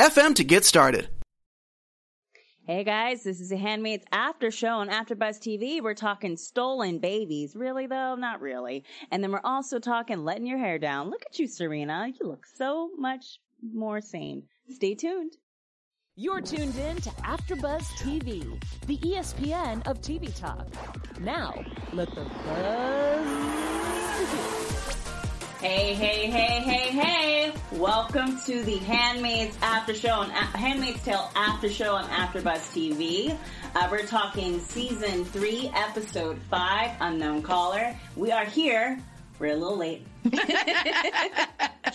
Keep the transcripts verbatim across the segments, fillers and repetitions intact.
f m to get started. Hey guys, this is the Handmaid's After Show on AfterBuzz T V. We're talking stolen babies. Really though? Not really. And then we're also talking letting your hair down. Look at you, Serena. You look so much more sane. Stay tuned. You're tuned in to AfterBuzz T V, the E S P N of T V talk. Now, let the buzz begin. Hey, hey, hey, hey, hey! Welcome to the Handmaid's After Show on a- Handmaid's Tale After Show on AfterBuzz T V. Uh, we're talking season three, episode five, Unknown Caller. We are here. We're a little late.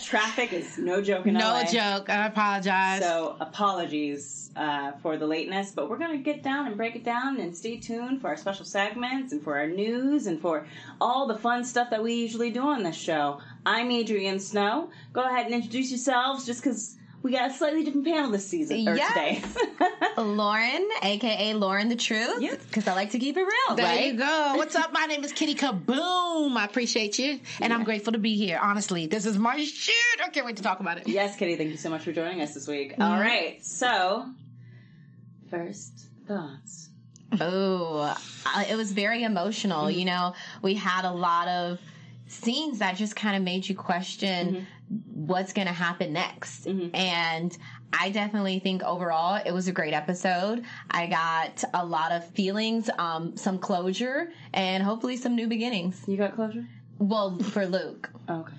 Traffic is no joke in L A. No joke. I apologize. So apologies uh, for the lateness, but we're going to get down and break it down and stay tuned for our special segments and for our news and for all the fun stuff that we usually do on this show. I'm Adrienne Snow. Go ahead and introduce yourselves just because we got a slightly different panel this season, or yes. today. Lauren, a k a. Lauren the Truth, because yep. I like to keep it real. There right? you go. What's up? My name is Kitty Kaboom. I appreciate you, and yeah. I'm grateful to be here. Honestly, this is my shoot. I can't wait to talk about it. Yes, Kitty, thank you so much for joining us this week. Mm-hmm. All right, so, first thoughts. Oh, it was very emotional. Mm-hmm. You know, we had a lot of scenes that just kind of made you question mm-hmm. what's going to happen next. Mm-hmm. And I definitely think overall it was a great episode. I got a lot of feelings, um, some closure, and hopefully some new beginnings. You got closure? Well, for Luke. Oh, okay.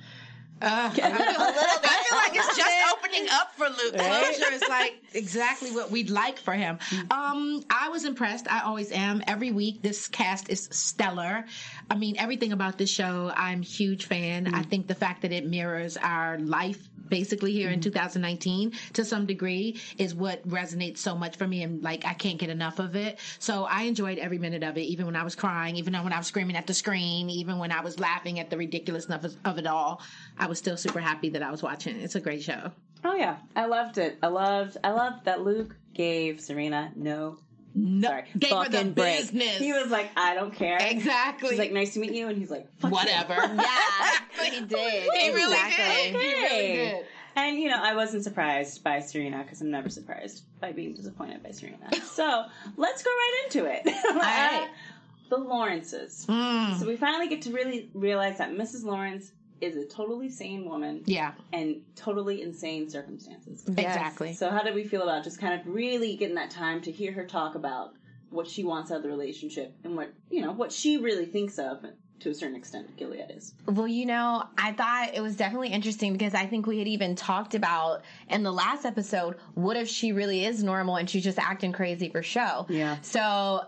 Uh, I, feel, I feel like it's just opening up for Luke. Right? Closure is like exactly what we'd like for him. Um, I was impressed. I always am. Every week, this cast is stellar. I mean, everything about this show, I'm a huge fan. Mm-hmm. I think the fact that it mirrors our life basically here mm-hmm. in two thousand nineteen to some degree is what resonates so much for me, and like I can't get enough of it. So I enjoyed every minute of it, even when I was crying, even when I was screaming at the screen, even when I was laughing at the ridiculousness of it all. I was still super happy that I was watching. It's a great show. Oh yeah, I loved it. I loved I loved that Luke gave Serena no No, Sorry, gave her the break. business. He was like, I don't care. Exactly. She's like, nice to meet you. And he's like, fuck whatever. Yeah, he did. He really exactly. did. Okay. He really did. And, you know, I wasn't surprised by Serena because I'm never surprised by being disappointed by Serena. So let's go right into it. All right. Uh, the Lawrences. Mm. So we finally get to really realize that Missus Lawrence is a totally sane woman. Yeah. And totally insane circumstances. Exactly. So how did we feel about just kind of really getting that time to hear her talk about what she wants out of the relationship and what, you know, what she really thinks of, to a certain extent, Gilead is? Well, you know, I thought it was definitely interesting because I think we had even talked about in the last episode, what if she really is normal and she's just acting crazy for show? Yeah. So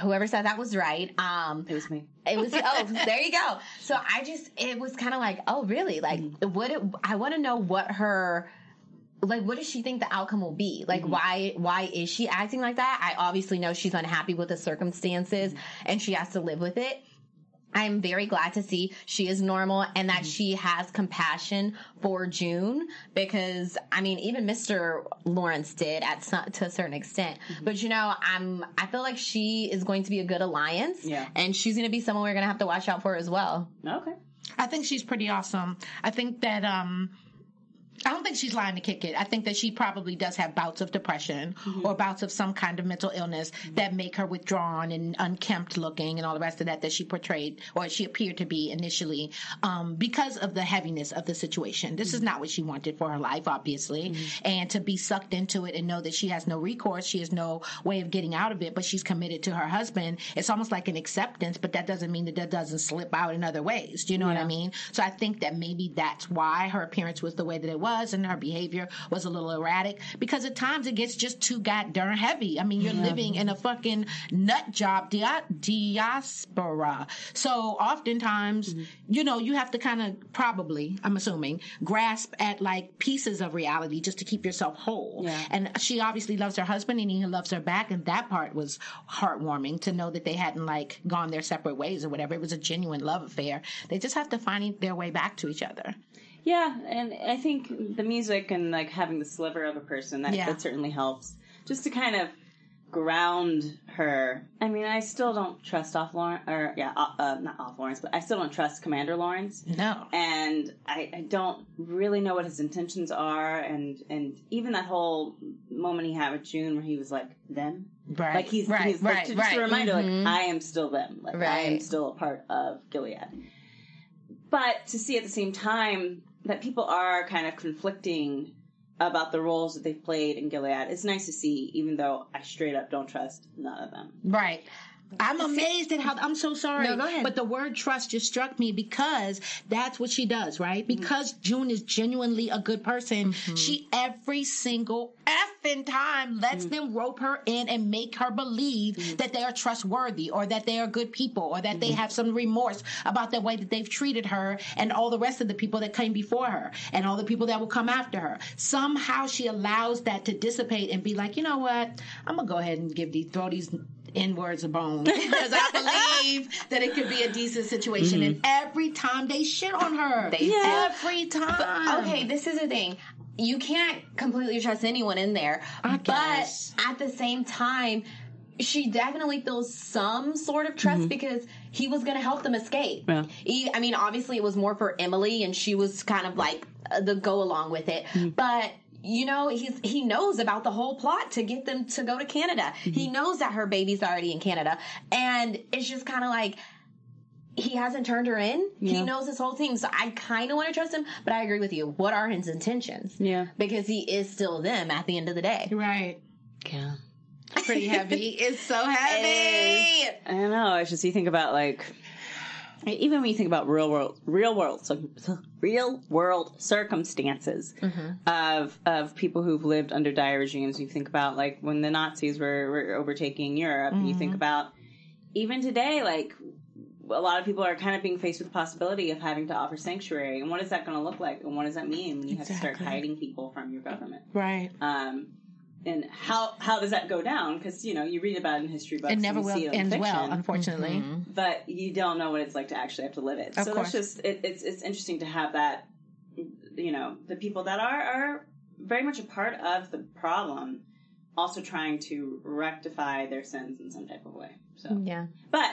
whoever said that was right. Um, it was me. It was, oh, there you go. So I just, it was kind of like, oh, really? Like, mm-hmm. what, it, I want to know what her, like, what does she think the outcome will be? Like, mm-hmm. why, why is she acting like that? I obviously know she's unhappy with the circumstances mm-hmm. and she has to live with it. I'm very glad to see she is normal and that mm-hmm. she has compassion for June because, I mean, even Mister Lawrence did at some, to a certain extent. Mm-hmm. But, you know, I'm, I feel like she is going to be a good alliance yeah. and she's going to be someone we're going to have to watch out for as well. Okay. I think she's pretty awesome. I think that, um, I don't think she's lying to kick it. I think that she probably does have bouts of depression mm-hmm. or bouts of some kind of mental illness mm-hmm. that make her withdrawn and unkempt looking and all the rest of that that she portrayed or she appeared to be initially um, because of the heaviness of the situation. This mm-hmm. is not what she wanted for her life, obviously. Mm-hmm. And to be sucked into it and know that she has no recourse, she has no way of getting out of it, but she's committed to her husband. It's almost like an acceptance, but that doesn't mean that that doesn't slip out in other ways. Do you know yeah. what I mean? So I think that maybe that's why her appearance was the way that it was. was and her behavior was a little erratic, because at times it gets just too goddamn heavy. I mean, you're yeah. living in a fucking nut job dia- diaspora. So oftentimes, mm-hmm. you know, you have to kind of probably, I'm assuming, grasp at like pieces of reality just to keep yourself whole. Yeah. And she obviously loves her husband and he loves her back. And that part was heartwarming to know that they hadn't like gone their separate ways or whatever. It was a genuine love affair. They just have to find their way back to each other. Yeah, and I think the music and like having the sliver of a person, that, yeah. that certainly helps. Just to kind of ground her. I mean, I still don't trust off Lawrence, or yeah, uh, not off Lawrence, but I still don't trust Commander Lawrence. No. And I, I don't really know what his intentions are, and, and even that whole moment he had with June where he was like, them? Right. Like he's, right, he's right, like, to, right. just a reminder, mm-hmm. like, I am still them. Like, right. I am still a part of Gilead. But to see at the same time that people are kind of conflicting about the roles that they've played in Gilead, it's nice to see, even though I straight up don't trust none of them. Right. I'm amazed at how, I'm so sorry, no, go ahead. But the word trust just struck me because that's what she does, right? Because mm-hmm. June is genuinely a good person, mm-hmm. she every single effing time lets mm-hmm. them rope her in and make her believe mm-hmm. that they are trustworthy or that they are good people or that mm-hmm. they have some remorse about the way that they've treated her and all the rest of the people that came before her and all the people that will come after her. Somehow she allows that to dissipate and be like, you know what? I'm going to go ahead and give these, throw these N-words a bone. Because I believe that it could be a decent situation. Mm-hmm. And every time they shit on her. They yeah. Every time. But, okay, this is the thing. You can't completely trust anyone in there. I but guess. At the same time, she definitely feels some sort of trust mm-hmm. because he was going to help them escape. Yeah. He, I mean, obviously it was more for Emily and she was kind of like uh, the go along with it. Mm-hmm. But you know, he's, he knows about the whole plot to get them to go to Canada. Mm-hmm. He knows that her baby's already in Canada. And it's just kind of like, he hasn't turned her in. Yeah. He knows this whole thing. So I kind of want to trust him, but I agree with you. What are his intentions? Yeah. Because he is still them at the end of the day. Right. Yeah. Pretty heavy. It's so heavy. It I don't know. It's just, you think about like, even when you think about real world, real world, so real world circumstances mm-hmm. of of people who've lived under dire regimes, you think about like when the Nazis were, were overtaking Europe. Mm-hmm. You think about even today, like a lot of people are kind of being faced with the possibility of having to offer sanctuary, and what is that going to look like, and what does that mean when you exactly. have to start hiding people from your government, right? Um, and how how does that go down? Because, you know, you read about it in history books. It never and you will see it end fiction, well, unfortunately. Mm-hmm. But you don't know what it's like to actually have to live it. Of so course. That's just, it, it's it's interesting to have that, you know, the people that are, are very much a part of the problem also trying to rectify their sins in some type of way. So yeah. But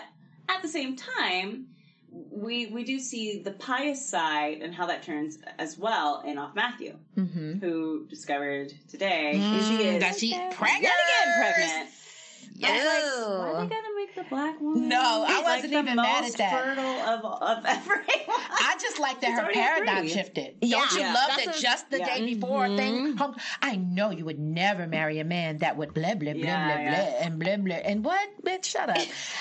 at the same time, we we do see the pious side and how that turns as well in Ofmatthew, mm-hmm. who discovered today mm, she is that she pregnant. Again pregnant. Yes. Like, why are they gonna make the black woman? No, I wasn't like even mad at that. Fertile of of everyone. I just like that her paradigm shifted. Yeah. Don't you yeah. love That's that a, just the yeah. day before mm-hmm. thing? I know you would never marry a man that would blah blah blah yeah, blah yeah. blah and blah blah and what? Bitch, shut up.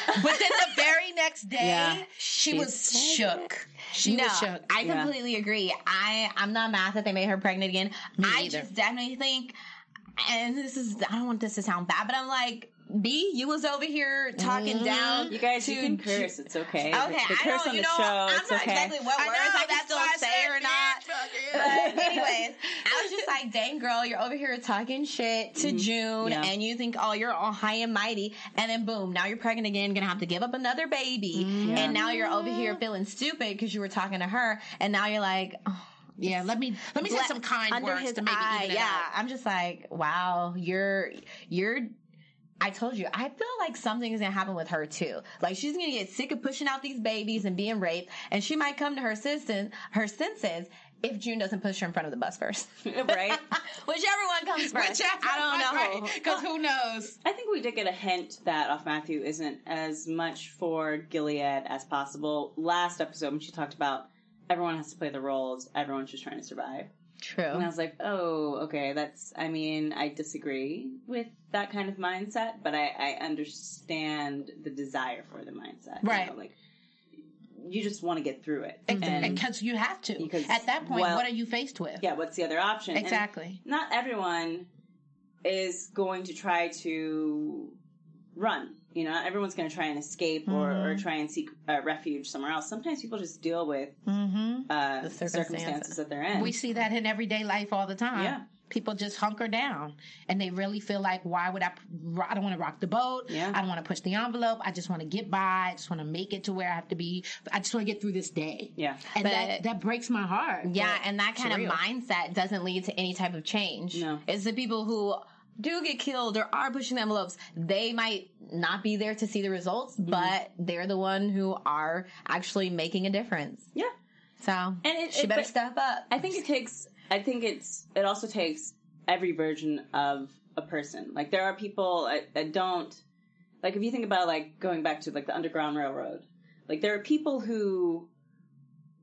But then the very next day, yeah. she, she was shook. It. She no, was shook. I yeah. completely agree. I I'm not mad that they made her pregnant again. Me I either. Just definitely think, and this is I don't want this to sound bad, but I'm like, B, you was over here talking mm-hmm. down. You guys, you can curse. It's okay. Okay, the, the curse I know, on you the know, show. I'm it's not okay. exactly what words I, know, I can still say or not. But anyways, I was just like, dang girl, you're over here talking shit to mm-hmm. June, yeah. and you think, oh, you're all high and mighty, and then boom, now you're pregnant again, gonna have to give up another baby, mm-hmm. and now you're over here feeling stupid because you were talking to her, and now you're like, oh. Yeah, let me let me let, say some kind words to maybe eye, even it yeah, out. I'm just like, wow, you're you're. I told you, I feel like something is going to happen with her too. Like she's going to get sick of pushing out these babies and being raped, and she might come to her senses, her senses if June doesn't push her in front of the bus first. Right? Whichever one comes first. Whichever I don't know. Because right. who knows? I think we did get a hint that Ofmatthew isn't as much for Gilead as possible. Last episode when she talked about everyone has to play the roles, everyone's just trying to survive. True. And I was like, oh, okay, that's, I mean, I disagree with that kind of mindset, but I, I understand the desire for the mindset. Right. You know, like, you just want to get through it. Exactly. Because you have to. Because, at that point, well, what are you faced with? Yeah, what's the other option? Exactly. And not everyone is going to try to run. You know, not everyone's going to try and escape or, mm-hmm. or try and seek uh, refuge somewhere else. Sometimes people just deal with mm-hmm. uh, the circumstances. circumstances that they're in. We see that in everyday life all the time. Yeah. People just hunker down and they really feel like, why would I, I don't want to rock the boat. Yeah. I don't want to push the envelope. I just want to get by. I just want to make it to where I have to be. I just want to get through this day. Yeah. And but, that, that breaks my heart. Yeah. And that kind of mindset doesn't lead to any type of change. No. It's the people who do get killed or are pushing the envelopes. They might not be there to see the results, mm-hmm. but they're the one who are actually making a difference. Yeah. So and it, she it, better step up. I think it takes... I think it's, it also takes every version of a person. Like, there are people that, that don't, like, if you think about, like, going back to, like, the Underground Railroad, like, there are people who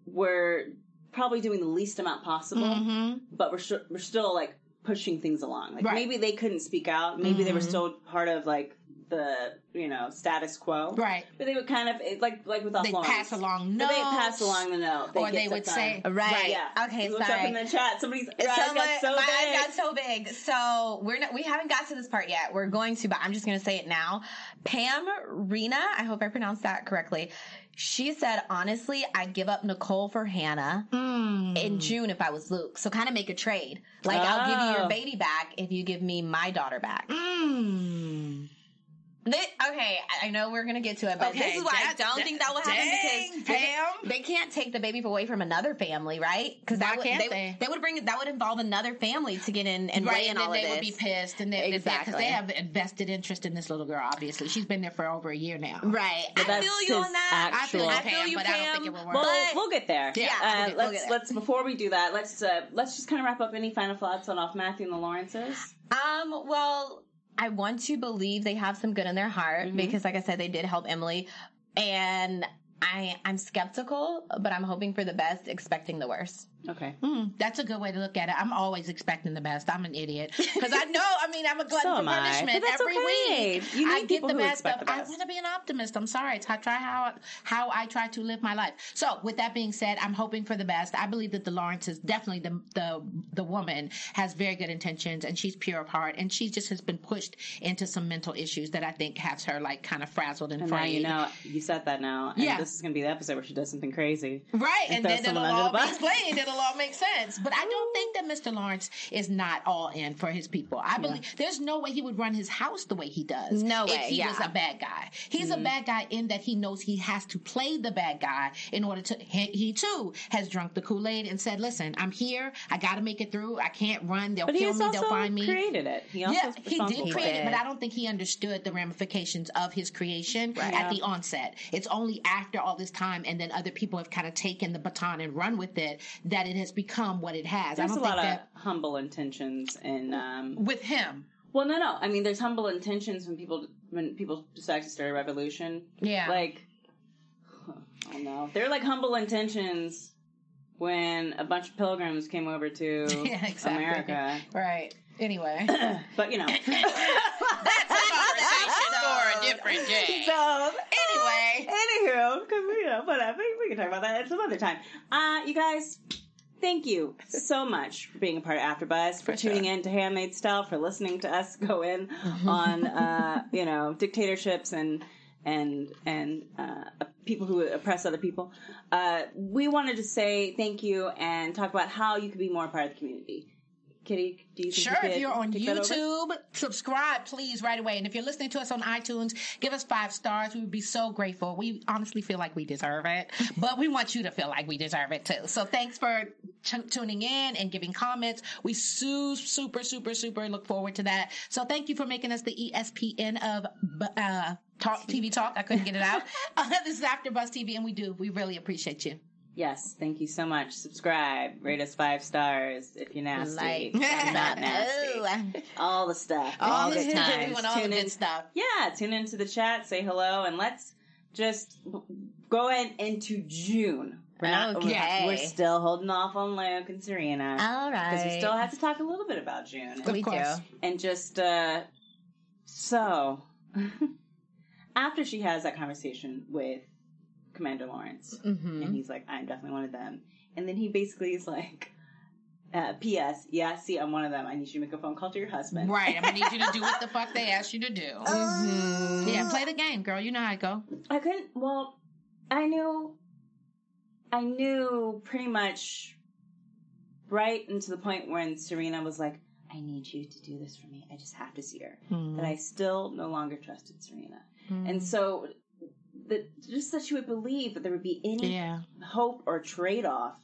were probably doing the least amount possible, mm-hmm. but were, sh- were still, like, pushing things along. Like, right. maybe they couldn't speak out. Maybe mm-hmm. they were still part of, like, the, you know, status quo. Right. But they would kind of, like, like with Lawrence. They'd pass along notes. They pass along the note. They'd or they would say, right, right, yeah. Okay, sorry. Look up in the chat. Somebody's Someone, eyes got so my big. My eyes got so big. So, we're not, we haven't got to this part yet. We're going to, but I'm just going to say it now. Pam Rena, I hope I pronounced that correctly. She said, honestly, I'd give up Nicole for Hannah mm. in June if I was Luke. So kind of make a trade. Like, oh. I'll give you your baby back if you give me my daughter back. Mm. They, okay, I know we're going to get to it, but okay, this is why that, I don't that, think that will happen dang, because they, they can't take the baby away from another family, right? Because that would, can't they, they? they would bring that would involve another family to get in and right, weigh in all of this. Right, and then they would be pissed, and they exactly because they have invested interest in this little girl. Obviously, she's been there for over a year now. Right, but I feel you on that. Actual, I feel Pam, you, Pam. But I don't think it will work. We'll, but, we'll get there. Yeah, uh, we'll get, let's we'll get let's before we do that, let's uh, let's just kind of wrap up any final thoughts on Ofmatthew and the Lawrences. Um, well. I want to believe they have some good in their heart mm-hmm. because, like I said, they did help Emily. And I, I'm skeptical, but I'm hoping for the best, expecting the worst. Okay. Mm, that's a good way to look at it. I'm always expecting the best. I'm an idiot. Because I know, I mean, I'm a glutton so for punishment every okay. week. You I get the best, the best. I want to be an optimist. I'm sorry. I try how, how I try to live my life. So, with that being said, I'm hoping for the best. I believe that the Lawrence is definitely the, the, the woman has very good intentions, and she's pure of heart, and she just has been pushed into some mental issues that I think has her, like, kind of frazzled and, and frayed. You know, you said that now. And yeah. This is going to be the episode where she does something crazy. Right. And, and then it'll all be explained. It'll all make sense, but I don't think that Mister Lawrence is not all in for his people. I believe yeah. there's no way he would run his house the way he does. No way. If he yeah. was a bad guy. He's mm-hmm. a bad guy in that he knows he has to play the bad guy in order to, he, he too has drunk the Kool-Aid and said, listen, I'm here. I got to make it through. I can't run. They'll but kill me. They'll find me. He created it. He also yeah, he did create it, but I don't think he understood the ramifications of his creation right. at yeah. the onset. It's only after all this time and then other people have kind of taken the baton and run with it that that it has become what it has. There's I don't a think lot that, of humble intentions and um, with him. Well, no, no. I mean, there's humble intentions when people when people decide to start a revolution. Yeah, like I don't know. They're like humble intentions when a bunch of pilgrims came over to yeah, exactly. America, right? Anyway, but you know, that's a conversation for a different day. So anyway, anywho, because you know, whatever, we can talk about that at some other time. Uh, you guys. Thank you so much for being a part of AfterBuzz, for, for tuning sure. in to Handmaid's Tale, for listening to us go in mm-hmm. on, uh, you know, dictatorships and and and uh, people who oppress other people. Uh, we wanted to say thank you and talk about how you could be more a part of the community. Kitty, do you think sure, you if you're on YouTube, subscribe, please, right away. And if you're listening to us on iTunes, give us five stars. We would be so grateful. We honestly feel like we deserve it, but we want you to feel like we deserve it, too. So thanks for t- tuning in and giving comments. We su- super, super, super look forward to that. So thank you for making us the E S P N of uh, talk, T V Talk. I couldn't get it out. Uh, this is AfterBuzz T V, and we do. We really appreciate you. Yes, thank you so much. Subscribe, rate us five stars if you're nasty. Like, I'm not nasty. All the stuff. All, all the time. All tune the good in. Stuff. Yeah, tune into the chat, say hello, and let's just go in into June. We're not, okay. We're, we're still holding off on Luke and Serena. All right. Because we still have to talk a little bit about June. And, we do. And just, uh, so, after she has that conversation with Commander Lawrence. Mm-hmm. And he's like, I'm definitely one of them. And then he basically is like, uh, P S Yeah, see, I'm one of them. I need you to make a phone call to your husband. Right. I'm going to need you to do what the fuck they asked you to do. Mm-hmm. Yeah, play the game, girl. You know how I go. I couldn't, well, I knew, I knew pretty much right into the point when Serena was like, I need you to do this for me. I just have to see her. Mm-hmm. But I still no longer trusted Serena. Mm-hmm. And so, that just that she would believe that there would be any yeah. hope or trade-off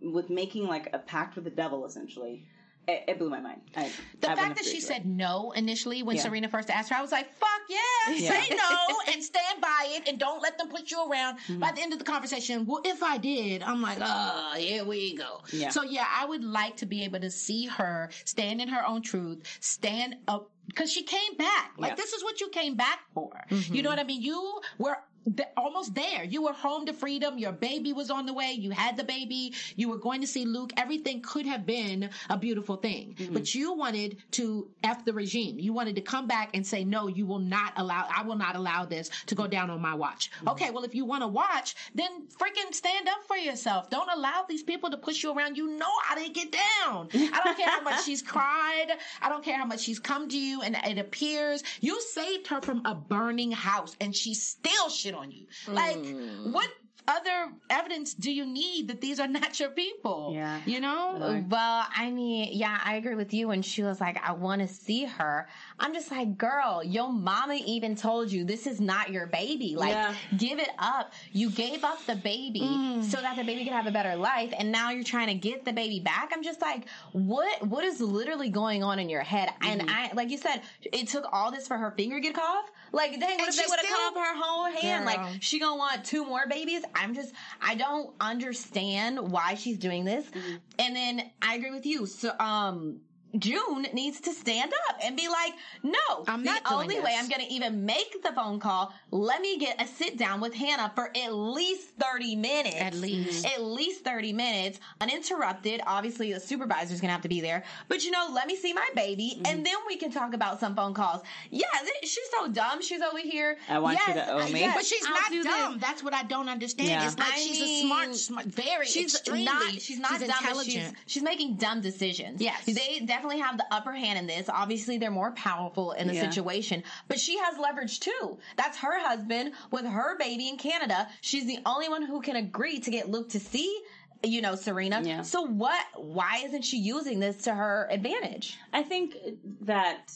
with making, like, a pact with the devil, essentially, it, it blew my mind. I, the I fact that she said no initially when yeah. Serena first asked her, I was like, fuck yeah, yeah. say no and stand by it and don't let them put you around. Mm-hmm. By the end of the conversation, well, if I did, I'm like, oh, here we go. Yeah. So, yeah, I would like to be able to see her stand in her own truth, stand up, because she came back. Like, yeah. this is what you came back for. Mm-hmm. You know what I mean? You were... The, almost there. You were home to freedom. Your baby was on the way. You had the baby. You were going to see Luke. Everything could have been a beautiful thing. Mm-hmm. But you wanted to F the regime. You wanted to come back and say, no, you will not allow, I will not allow this to go down on my watch. Mm-hmm. Okay, well, if you want to watch, then freaking stand up for yourself. Don't allow these people to push you around. You know how they get down. I don't care how much she's cried. I don't care how much she's come to you. And it appears you saved her from a burning house and she still shit on you. Like, mm. what other evidence do you need that these are not your people? Yeah. You know? Really? Well, I mean, yeah, I agree with you. And she was like, I want to see her. I'm just like, girl, your mama even told you this is not your baby. Like, yeah. give it up. You gave up the baby mm. so that the baby could have a better life. And now you're trying to get the baby back. I'm just like, what, what is literally going on in your head? Mm-hmm. And I, like you said, it took all this for her finger to get cough. Like, dang, what if they would have coughed her whole hand? Girl. Like, she gonna want two more babies? I'm just, I don't understand why she's doing this. Mm-hmm. And then I agree with you. So, um, June needs to stand up and be like, no, I'm not the only this. way I'm going to even make the phone call. Let me get a sit down with Hannah for at least thirty minutes. At least. Mm-hmm. At least thirty minutes. Uninterrupted. Obviously, the supervisor's going to have to be there. But, you know, let me see my baby, mm-hmm. and then we can talk about some phone calls. Yeah, th- she's so dumb. She's over here. I want yes, you to owe me. Yes, but she's I'll not dumb. This. That's what I don't understand. Yeah. It's like I she's mean, a smart, smart, very she's extremely. Not, she's not she's dumb. Intelligent. She's, she's making dumb decisions. Yes. They definitely have the upper hand in this. Obviously, they're more powerful in the yeah. situation, but she has leverage too. That's her husband with her baby in Canada. She's the only one who can agree to get Luke to see, you know, Serena. Yeah. So what, why isn't she using this to her advantage? I think that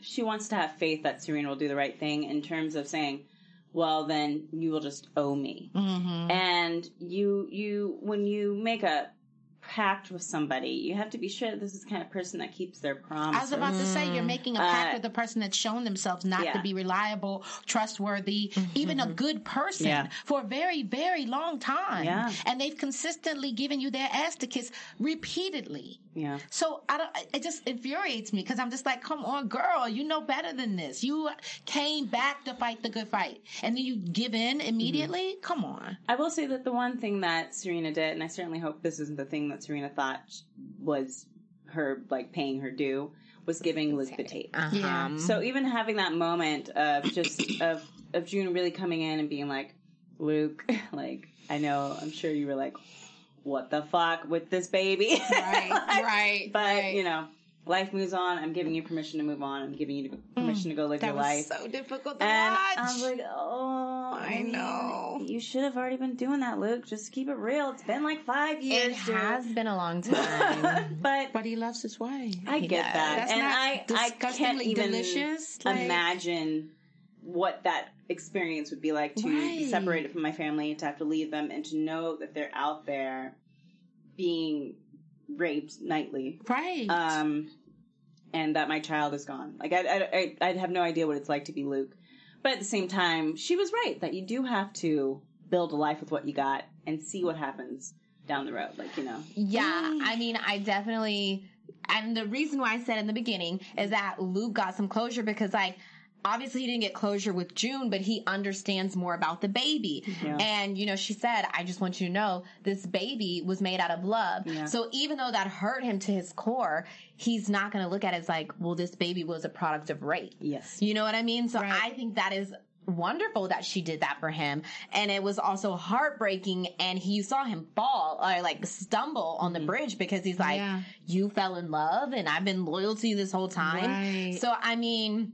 she wants to have faith that Serena will do the right thing in terms of saying, well, then you will just owe me. Mm-hmm. And you, you, when you make a pact with somebody, you have to be sure that this is the kind of person that keeps their promise. I was about to say, you're making a pact uh, with a person that's shown themselves not yeah. to be reliable, trustworthy, mm-hmm. even a good person yeah. for a very, very long time. Yeah. And they've consistently given you their ass to kiss repeatedly. Yeah. So I don't, it just infuriates me because I'm just like, come on, girl, you know better than this. You came back to fight the good fight and then you give in immediately. Mm-hmm. Come on. I will say that the one thing that Serena did, and I certainly hope this isn't the thing that Serena thought was her, like, paying her due, was giving Liz the tape. Uh-huh. Yeah. So even having that moment of just, of, of June really coming in and being like, Luke, like, I know, I'm sure you were like, what the fuck with this baby? Right, like, right. But, right. you know, life moves on. I'm giving you permission to move on. I'm giving you permission mm, to go live your life. That was so difficult to and watch. I was like, oh, I, I mean, know. You should have already been doing that, Luke. Just keep it real. It's been like five years. It has dude. been a long time. but but he loves his wife. I he get does. that. That's and I, I can't even delicious? imagine like, what that experience would be like to right. be separated from my family, to have to leave them, and to know that they're out there being raped nightly. Right. Um, and that my child is gone. Like, I, I, I, I'd have no idea what it's like to be Luke. But at the same time, she was right that you do have to build a life with what you got and see what happens down the road. Like, you know. Yeah. I mean, I definitely, and the reason why I said in the beginning is that Luke got some closure because, like, obviously, he didn't get closure with June, but he understands more about the baby. Yeah. And, you know, she said, I just want you to know this baby was made out of love. Yeah. So even though that hurt him to his core, he's not going to look at it as like, well, this baby was a product of rape. Yes. You know what I mean? So right. I think that is wonderful that she did that for him. And it was also heartbreaking. And he saw him fall or like stumble on the bridge because he's like, yeah. you fell in love and I've been loyal to you this whole time. Right. So, I mean,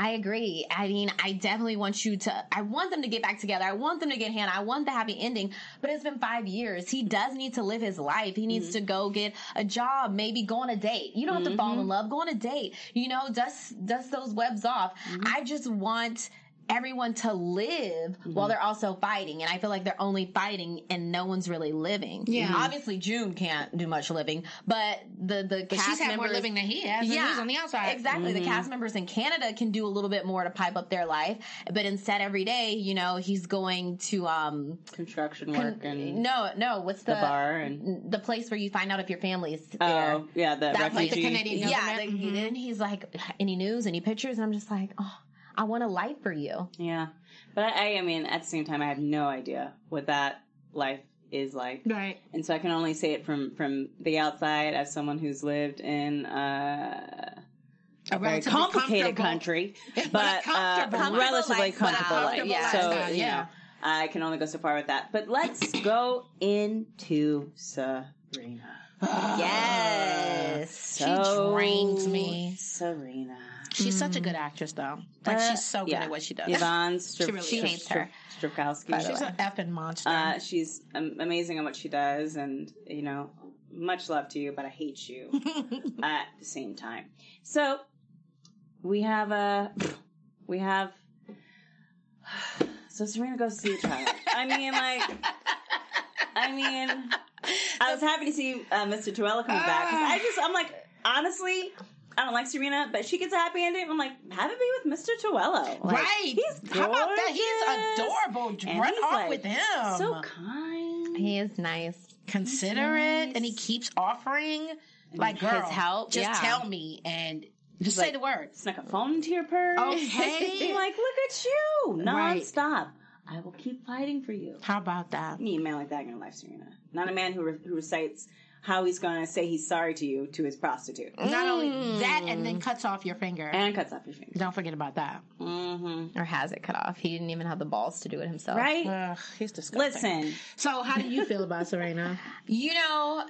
I agree. I mean, I definitely want you to, I want them to get back together. I want them to get Hannah. I want the happy ending, but it's been five years. He does need to live his life. He needs mm-hmm. to go get a job, maybe go on a date. You don't have mm-hmm. to fall in love. Go on a date, you know, dust, dust those webs off. Mm-hmm. I just want everyone to live mm-hmm. while they're also fighting. And I feel like they're only fighting and no one's really living. Yeah. Obviously June can't do much living, but the, the but cast she's had members. More living than he has. Yeah. He's on the outside. Exactly. Mm-hmm. The cast members in Canada can do a little bit more to pipe up their life. But instead every day, you know, he's going to, um, construction work con- and. No, no. What's the, the bar and the place where you find out if your family's there. Oh, yeah. The That's refugee. Like the Canadian yeah. The, mm-hmm. Then he's like, any news, any pictures? And I'm just like, oh. I want a life for you. Yeah. But I, I mean, at the same time, I have no idea what that life is like. Right. And so I can only say it from, from the outside as someone who's lived in, uh, a, a very complicated country, but, but comfortable. Uh, relatively comfortable life. Yeah. So, yeah. You know, I can only go so far with that. But let's go into Serena. Yes. So she drained me. Serena. She's mm. such a good actress, though. Like, uh, she's so good yeah. at what she does. Yvonne Strupkowski. she really she hates Stru- her. Strupkowski. She's an effing monster. Uh, she's um, amazing at what she does, and, you know, much love to you, but I hate you at the same time. So, we have a... We have... So, Serena goes to see a child. I mean, like... I mean... I was happy to see uh, Mister Tuello coming uh, back. I just, I'm like, honestly, I don't like Serena, but she gets a happy ending. I'm like, have it be with Mister Tuello. Like, right. He's gorgeous. How about that? He's adorable. And Run he's off like, with him. So kind. He is nice. Considerate. Nice. And he keeps offering, and like, girl, his help. Just yeah. tell me and... Just like, say the word. Snuck a phone into your purse. Okay. I'm like, look at you. Nonstop. Right. I will keep fighting for you. How about that? You need a man like that in your life, Serena. Not a man who re- who recites how he's going to say he's sorry to you to his prostitute. Mm. Not only that, and then cuts off your finger. And cuts off your finger. Don't forget about that. Mm-hmm. Or has it cut off. He didn't even have the balls to do it himself. Right? Ugh, he's disgusting. Listen. So how do you feel about Serena? You know...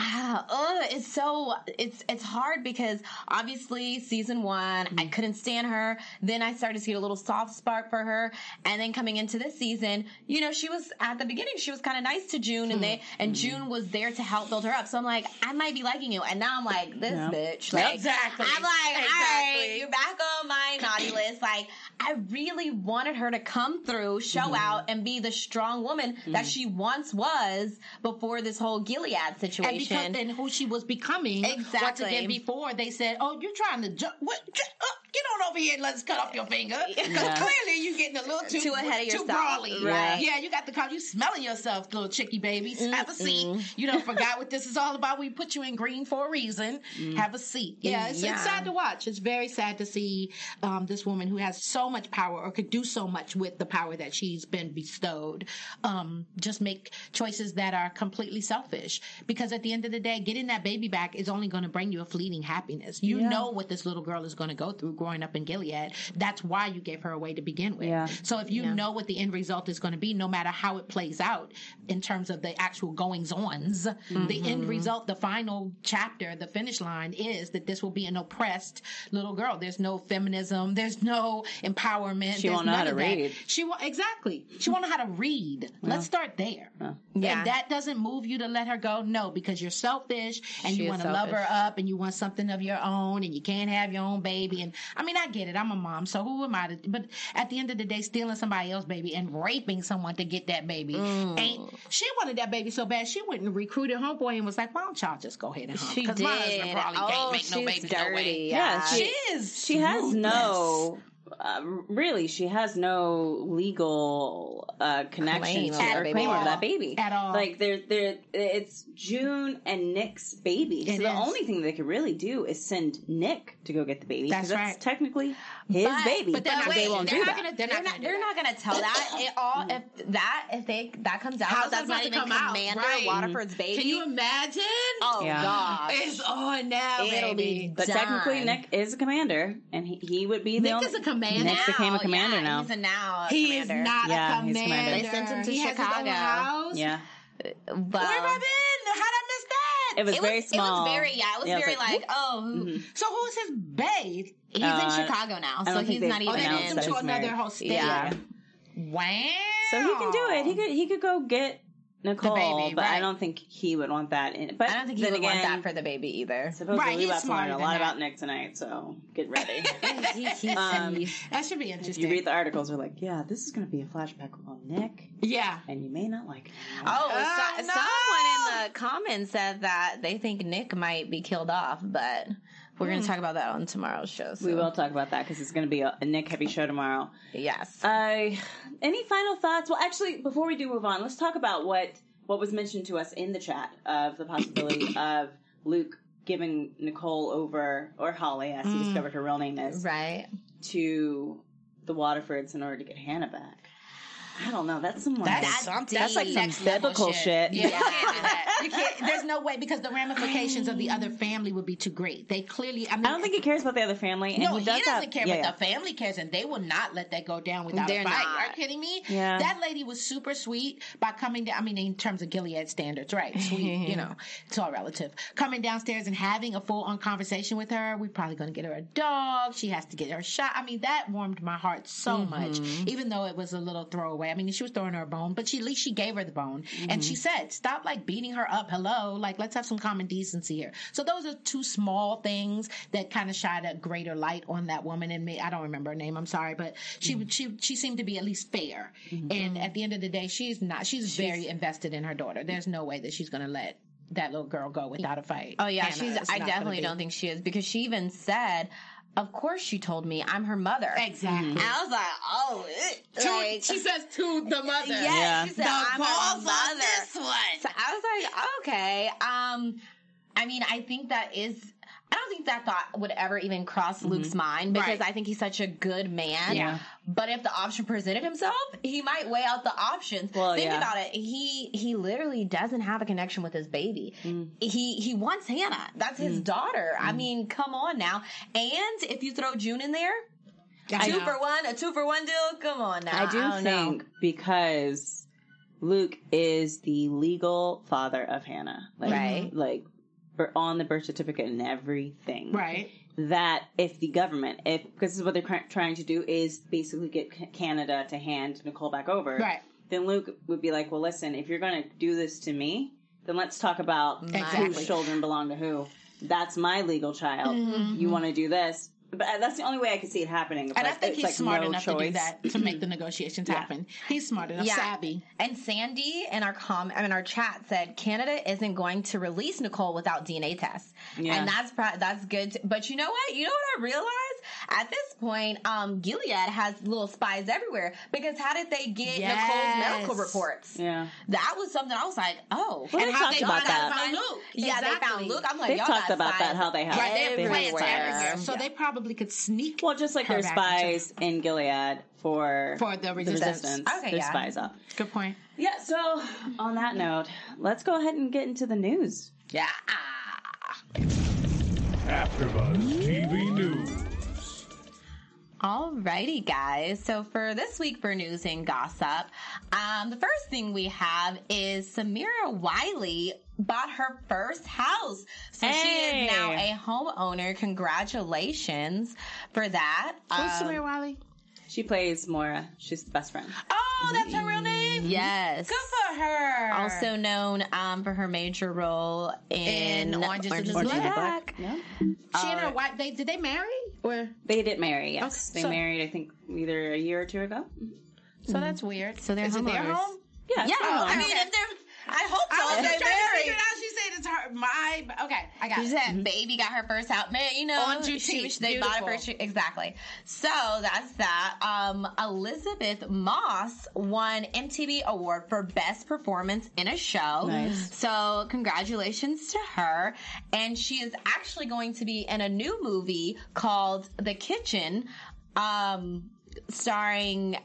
Ah, ugh, it's so, it's, it's hard because obviously season one, mm. I couldn't stand her. Then I started to get a little soft spark for her. And then coming into this season, you know, she was at the beginning, she was kind of nice to June and they, and mm. June was there to help build her up. So I'm like, I might be liking you. And now I'm like, this no. bitch. Like, exactly. I'm like, all exactly. right, you're back on my naughty list. Like, I really wanted her to come through, show mm. out, and be the strong woman mm. that she once was before this whole Gilead situation. And, because, and who she was becoming. Exactly. Once again, before they said, oh, you're trying to jump. What? Just, uh, get on over here and let's cut off your finger. Because yeah. clearly you're getting a little too, too ahead of too yourself. Brawly. Right. Yeah, you got the car. You smelling yourself, little chicky baby. Mm-mm. Have a seat. You done forgot what this is all about. We put you in green for a reason. Mm. Have a seat. Yeah, it's, yeah. it's sad to watch. It's very sad to see um, this woman who has so much power or could do so much with the power that she's been bestowed um just make choices that are completely selfish, because at the end of the day, getting that baby back is only going to bring you a fleeting happiness. You yeah. know what this little girl is going to go through growing up in Gilead. That's why you gave her away to begin with. yeah. So if you yeah. know what the end result is going to be, no matter how it plays out in terms of the actual goings-ons, mm-hmm. the end result, the final chapter, the finish line is that this will be an oppressed little girl. There's no feminism, there's no empowerment. She won't know how to read. She will exactly. She won't know how to read. Yeah. Let's start there. Yeah. yeah. If that doesn't move you to let her go, no, because you're selfish and she you want to love her up and you want something of your own and you can't have your own baby. And I mean, I get it. I'm a mom, so who am I to? But at the end of the day, stealing somebody else's baby and raping someone to get that baby mm. ain't. She wanted that baby so bad she went and recruited homeboy and was like, "Why don't y'all just go ahead and hump?" She did. My husband probably oh, can't make no baby dirty. No way. Yeah, she, she is. She has ruthless. no. Uh, really, she has no legal uh, connection to or claim over that baby at all. Like, they're, they're, it's June and Nick's baby. It so is. The only thing they could really do is send Nick to go get the baby. That's right. That's technically his but, baby. But, but not, they wait, won't do not that. Gonna, they're, they're not. not they're not going to tell that at all. If that if they that comes out, How's that's not even Commander right. Waterford's baby. Can you imagine? Oh yeah. gosh, it's on now. It'll baby. be. But done. Technically, Nick is a commander, and he, he would be the Nick only. Is a commander. Nick's became a commander yeah, now. He's a now a he commander. He is not yeah, a commander. commander. They sent him to he Chicago. House. Yeah. Well, where have I been? How'd I miss that? It was it very was, small. It was very, yeah, it was yeah, very it was like, like oh. Mm-hmm. So who's his babe? He's uh, in Chicago now, so he's not even in. Oh, they moved him to another whole state. Yeah. Wow. So he can do it. He could, he could go get Nicole, baby, but right. I don't think he would want that. In, but I don't think he would again, want that for the baby either. Supposedly right, we're about to learn a lot that. about Nick tonight, so get ready. he, he, um, that should be interesting. You read the articles, they're like, yeah, this is going to be a flashback on Nick. Yeah. And you may not like it. Oh, oh so, no! Someone in the comments said that they think Nick might be killed off, but we're mm. going to talk about that on tomorrow's show. So. We will talk about that because it's going to be a, a Nick-heavy show tomorrow. Yes. Uh, any final thoughts? Well, actually, before we do move on, let's talk about what, what was mentioned to us in the chat of the possibility of Luke giving Nicole over, or Holly, as he mm. discovered her real name is, right, to the Waterfords in order to get Hannah back. I don't know. That's some that's, that's something. That's like some biblical shit. shit. Yeah, you can't do that. You can't, there's no way because the ramifications of the other family would be too great. They clearly. I, mean, I don't think he cares about the other family. And no, he, does he doesn't have, care, yeah, but yeah. the family cares, and they will not let that go down without They're a fight. Not. Are you kidding me? Yeah. That lady was super sweet by coming down. I mean, in terms of Gilead standards, right? Sweet, you know, it's all relative. Coming downstairs and having a full-on conversation with her. We're probably going to get her a dog. She has to get her shot. I mean, that warmed my heart so mm-hmm. much, even though it was a little throwaway. I mean, she was throwing her a bone, but she, at least she gave her the bone. Mm-hmm. And she said, stop, like, beating her up. Hello. Like, let's have some common decency here. So those are two small things that kind of shined a greater light on that woman and me. I don't remember her name. I'm sorry. But she mm-hmm. she, she seemed to be at least fair. Mm-hmm. And at the end of the day, she's not. She's, she's very invested in her daughter. There's no way that she's going to let that little girl go without a fight. Oh, yeah. Hannah, she's. I definitely don't think she is because she even said, of course she told me. I'm her mother. Exactly. And I was like, oh. It, to, like, she says to the mother. Yes, yeah. She said, the I'm balls her mother. On this one. So I was like, okay. Um, I mean, I think that is, I don't think that thought would ever even cross mm-hmm. Luke's mind because right. I think he's such a good man. Yeah. But if the option presented himself, he might weigh out the options. Well, Think yeah. about it. He he literally doesn't have a connection with his baby. Mm. He he wants Hannah. That's his mm. daughter. Mm. I mean, come on now. And if you throw June in there, I two know. for one, a two for one deal. Come on now. I do I think know. because Luke is the legal father of Hannah. Like, right. Like, on the birth certificate and everything. Right. That if the government, if because this is what they're trying to do, is basically get Canada to hand Nicole back over, right? Then Luke would be like, well, listen, if you're going to do this to me, then let's talk about exactly. whose children belong to who. That's my legal child. Mm-hmm. You want to do this. But that's the only way I can see it happening. And I think he's like smart no enough choice. to do that to make the negotiations yeah. happen. He's smart enough, yeah. savvy. And Sandy in our com, I mean, our chat said Canada isn't going to release Nicole without D N A tests, yeah. and that's that's good. To, but you know what? You know what I realized at this point, um, Gilead has little spies everywhere because how did they get yes. Nicole's medical reports? Yeah, that was something I was like, oh, well, and how they, about they that. found Luke? Yeah, exactly. They found Luke. I'm like, they y'all talked got about spies. that how they have right, they're everywhere. everywhere, so yeah. they probably. Could sneak. Well, just like there's spies in Gilead for for the resistance. The resistance. Okay, there's yeah. spies up. Good point. Yeah. So on that note, let's go ahead and get into the news. Yeah. AfterBuzz T V News. Alrighty, guys. So for this week for news and gossip, um, the first thing we have is Samira Wiley bought her first house. So hey. she is now a homeowner. Congratulations for that. Who's um, Samira Wiley? She plays Moira. She's the best friend. Oh, that's her real name? Yes. Good for her. Also known um, for her major role in, in Orange is the New Black. Yeah. She uh, and her wife, they, did they marry? Or They did marry, yes. Okay, they so, married, I think, either a year or two ago. So mm-hmm. that's weird. So they're is homeowners. Is it their home? Yeah. Yeah. Oh, I mean, okay. if they're... I hope so. I was just trying married. to figure it out. She said it's her, my, okay, I got she it. She said mm-hmm. baby got her first house. Man, you know, On she, she, they Beautiful. bought it first. Exactly. So that's that. Um, Elizabeth Moss won M T V Award for Best Performance in a Show. Nice. So congratulations to her. And she is actually going to be in a new movie called The Kitchen, um, starring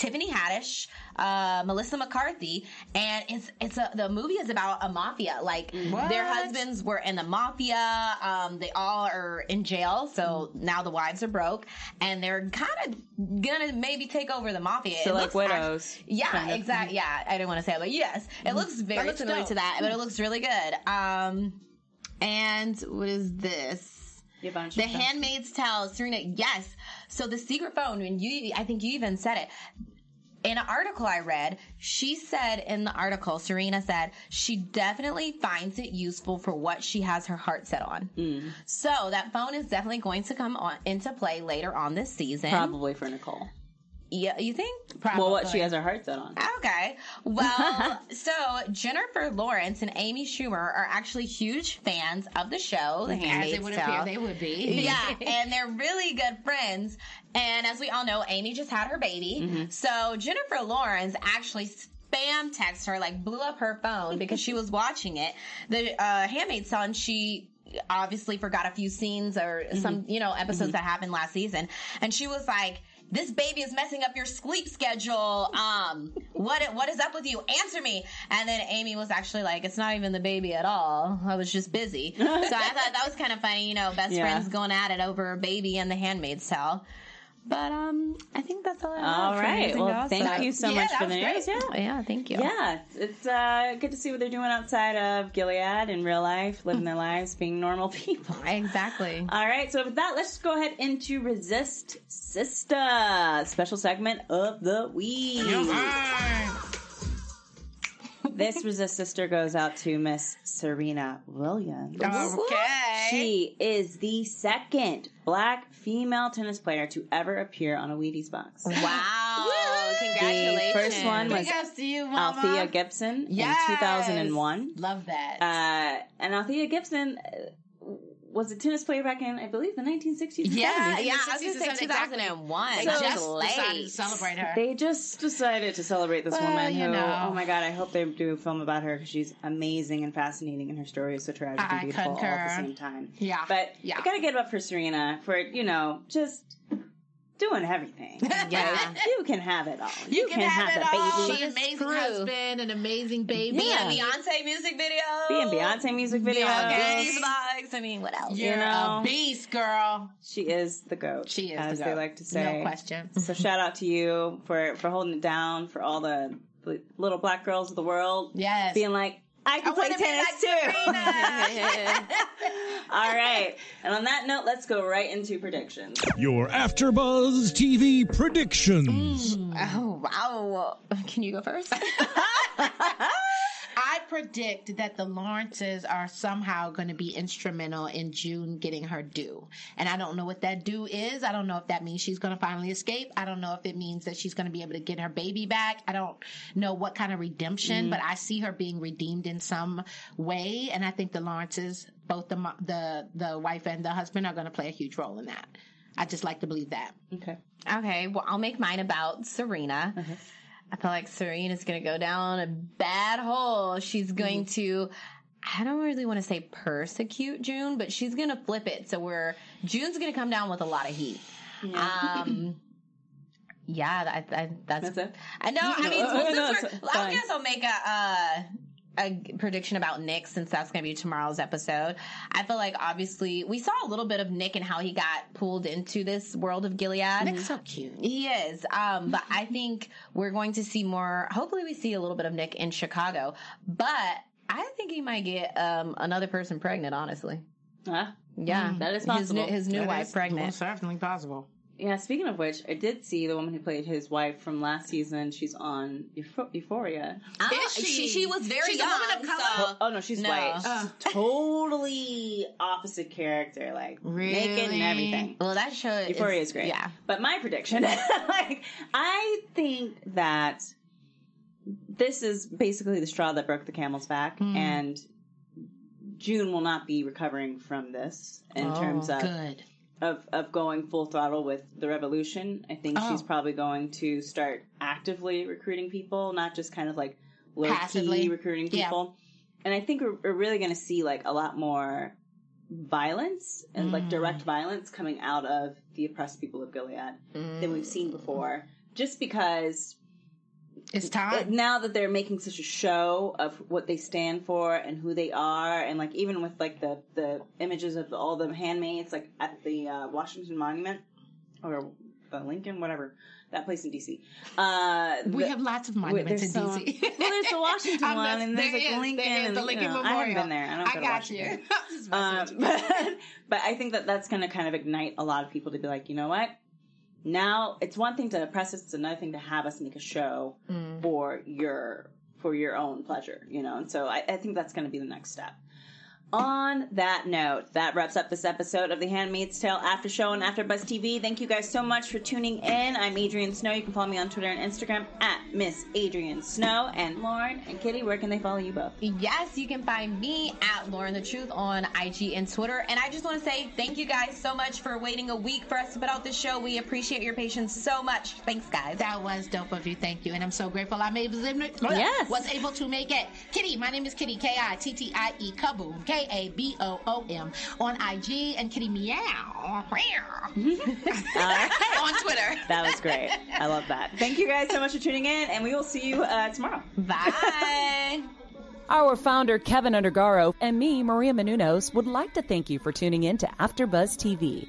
Tiffany Haddish, uh, Melissa McCarthy, and it's it's a, the movie is about a mafia. Like, what? Their husbands were in the mafia. Um, they all are in jail, so now the wives are broke, and they're kind of gonna maybe take over the mafia. So it like widows. Act- yeah, kind of. Exactly. Yeah, I didn't want to say it, but yes, it looks very looks similar dope. to that, but it looks really good. Um, and what is this? The Handmaid's Tale, Serena. Yes. So the secret phone, and you, I think you even said it. In an article I read, she said in the article, Serena said, she definitely finds it useful for what she has her heart set on. Mm. So that phone is definitely going to come on into play later on this season. Probably for Nicole. Yeah, you think? Probably. Well, what she has her heart set on. Okay. Well, so Jennifer Lawrence and Amy Schumer are actually huge fans of the show. The Handmaid's Tale. As it would appear they would be. Yeah, and they're really good friends. And as we all know, Amy just had her baby. Mm-hmm. So Jennifer Lawrence actually spam texted her, like blew up her phone because she was watching it. The uh, Handmaid's Tale, she... obviously forgot a few scenes or mm-hmm. some, you know, episodes mm-hmm. that happened last season. And she was like, this baby is messing up your sleep schedule. Um, what, what is up with you? Answer me. And then Amy was actually like, it's not even the baby at all. I was just busy. So I thought that was kind of funny, you know, best yeah. friends going at it over a baby and the Handmaid's Tale. But um, I think that's all I have. All right. Well, thank you so yeah, much for the news. Yeah. yeah, thank you. Yeah, it's uh, good to see what they're doing outside of Gilead in real life, living their lives, being normal people. Exactly. All right. So with that, let's go ahead into Resist Sister, special segment of the week. This Resist Sister goes out to Miss Serena Williams. Okay. She is the second Black female tennis player to ever appear on a Wheaties box. Wow. Congratulations. The first one was you, Althea Gibson yes. in two thousand one. Love that. Uh, and Althea Gibson... was a tennis player back in, I believe, the nineteen sixties. Yeah, yeah. I was going to say two thousand one. They so just late. decided to celebrate her. They just decided to celebrate this well, woman who, you know. Oh my God, I hope they do a film about her because she's amazing and fascinating and her story is so tragic I and beautiful concur. all at the same time. Yeah. But yeah. I got to give up for Serena for, you know, just... doing everything. Yeah. You can have it all. You, you can, can have, have it a baby. All. She an amazing True. husband, an amazing baby. Yeah. Be in Beyonce music video. Be in Beyonce music video. Okay. Box. I mean, what else? You're you know? a beast, girl. She is the GOAT. She is as the GOAT. They like to say. No question. So shout out to you for, for holding it down for all the little Black girls of the world. Yes. Being like, I can I play tennis too. All right. And on that note, let's go right into predictions. Your AfterBuzz T V predictions. Mm. Oh, wow. Can you go first? I predict that the Lawrences are somehow going to be instrumental in June getting her due. And I don't know what that due is. I don't know if that means she's going to finally escape. I don't know if it means that she's going to be able to get her baby back. I don't know what kind of redemption, mm. but I see her being redeemed in some way. And I think the Lawrences, both the the, the wife and the husband, are going to play a huge role in that. I just like to believe that. Okay. Okay. Well, I'll make mine about Serena. Mm-hmm. I feel like Serena's going to go down a bad hole. She's going to, I don't really want to say persecute June, but she's going to flip it. So we're, June's going to come down with a lot of heat. Yeah. Um, yeah, that, that, that's, that's it. I know. I mean, oh, no, I guess I'll make a, uh, a prediction about Nick since that's going to be tomorrow's episode. I feel like obviously we saw a little bit of Nick and how he got pulled into this world of Gilead. Nick's so cute. He is. Um, but I think we're going to see more. Hopefully we see a little bit of Nick in Chicago, but I think he might get, um, another person pregnant, honestly. Huh? Yeah. Mm, that is possible. His new, his new that wife is pregnant. Most certainly possible. Yeah, speaking of which, I did see the woman who played his wife from last season. She's on Euph- Euphoria. Oh, is she? she? She was very she's young. She's a woman of color. So. Oh, no, she's no. white. Uh. She's totally opposite character, like really? naked and everything. Well, that show Euphoria is, is great. Yeah. But my prediction, like, I think that this is basically the straw that broke the camel's back, mm. and June will not be recovering from this in oh, terms of... good. Of of going full throttle with the revolution. I think oh. she's probably going to start actively recruiting people, not just kind of like low-key recruiting people. Yeah. And I think we're, we're really going to see like a lot more violence and mm. like direct violence coming out of the oppressed people of Gilead mm. than we've seen before. Just because It's time. Now that they're making such a show of what they stand for and who they are, and, like, even with, like, the, the images of all the handmaids, like, at the uh, Washington Monument, or the Lincoln, whatever, that place in D C Uh, we the, have lots of monuments in so, D C Well, there's the Washington not, one, and there's, there like, is, Lincoln. There is and, the Lincoln you know, Memorial. I haven't been there. I don't I go to Washington. I got you. um, but, but I think that that's going to kind of ignite a lot of people to be like, you know what? Now, it's one thing to oppress us, it's another thing to have us make a show mm. for your for your own pleasure, you know? And so I, I think that's going to be the next step. On that note, that wraps up this episode of the Handmaid's Tale After Show on AfterBuzz T V. Thank you guys so much for tuning in. I'm Adrienne Snow. You can follow me on Twitter and Instagram at Miss Adrienne Snow. And Lauren and Kitty, where can they follow you both? Yes, you can find me at Lauren the Truth on I G and Twitter. And I just want to say thank you guys so much for waiting a week for us to put out this show. We appreciate your patience so much. Thanks, guys. That was dope of you. Thank you. And I'm so grateful I made, yes. was able to make it. Kitty, my name is Kitty, K I T T I E, Kaboom, K K A B O O M on I G and Kitty Meow on Twitter. That was great. I love that. Thank you guys so much for tuning in, and we will see you uh, tomorrow. Bye. Our founder, Kevin Undergaro, and me, Maria Menounos, would like to thank you for tuning in to AfterBuzz T V.